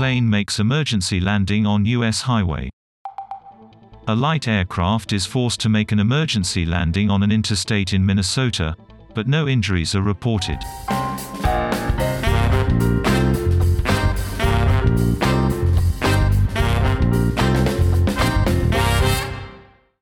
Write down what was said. plane makes emergency landing on U.S. highway. A light aircraft is forced to make an emergency landing on an interstate in Minnesota, but no injuries are reported.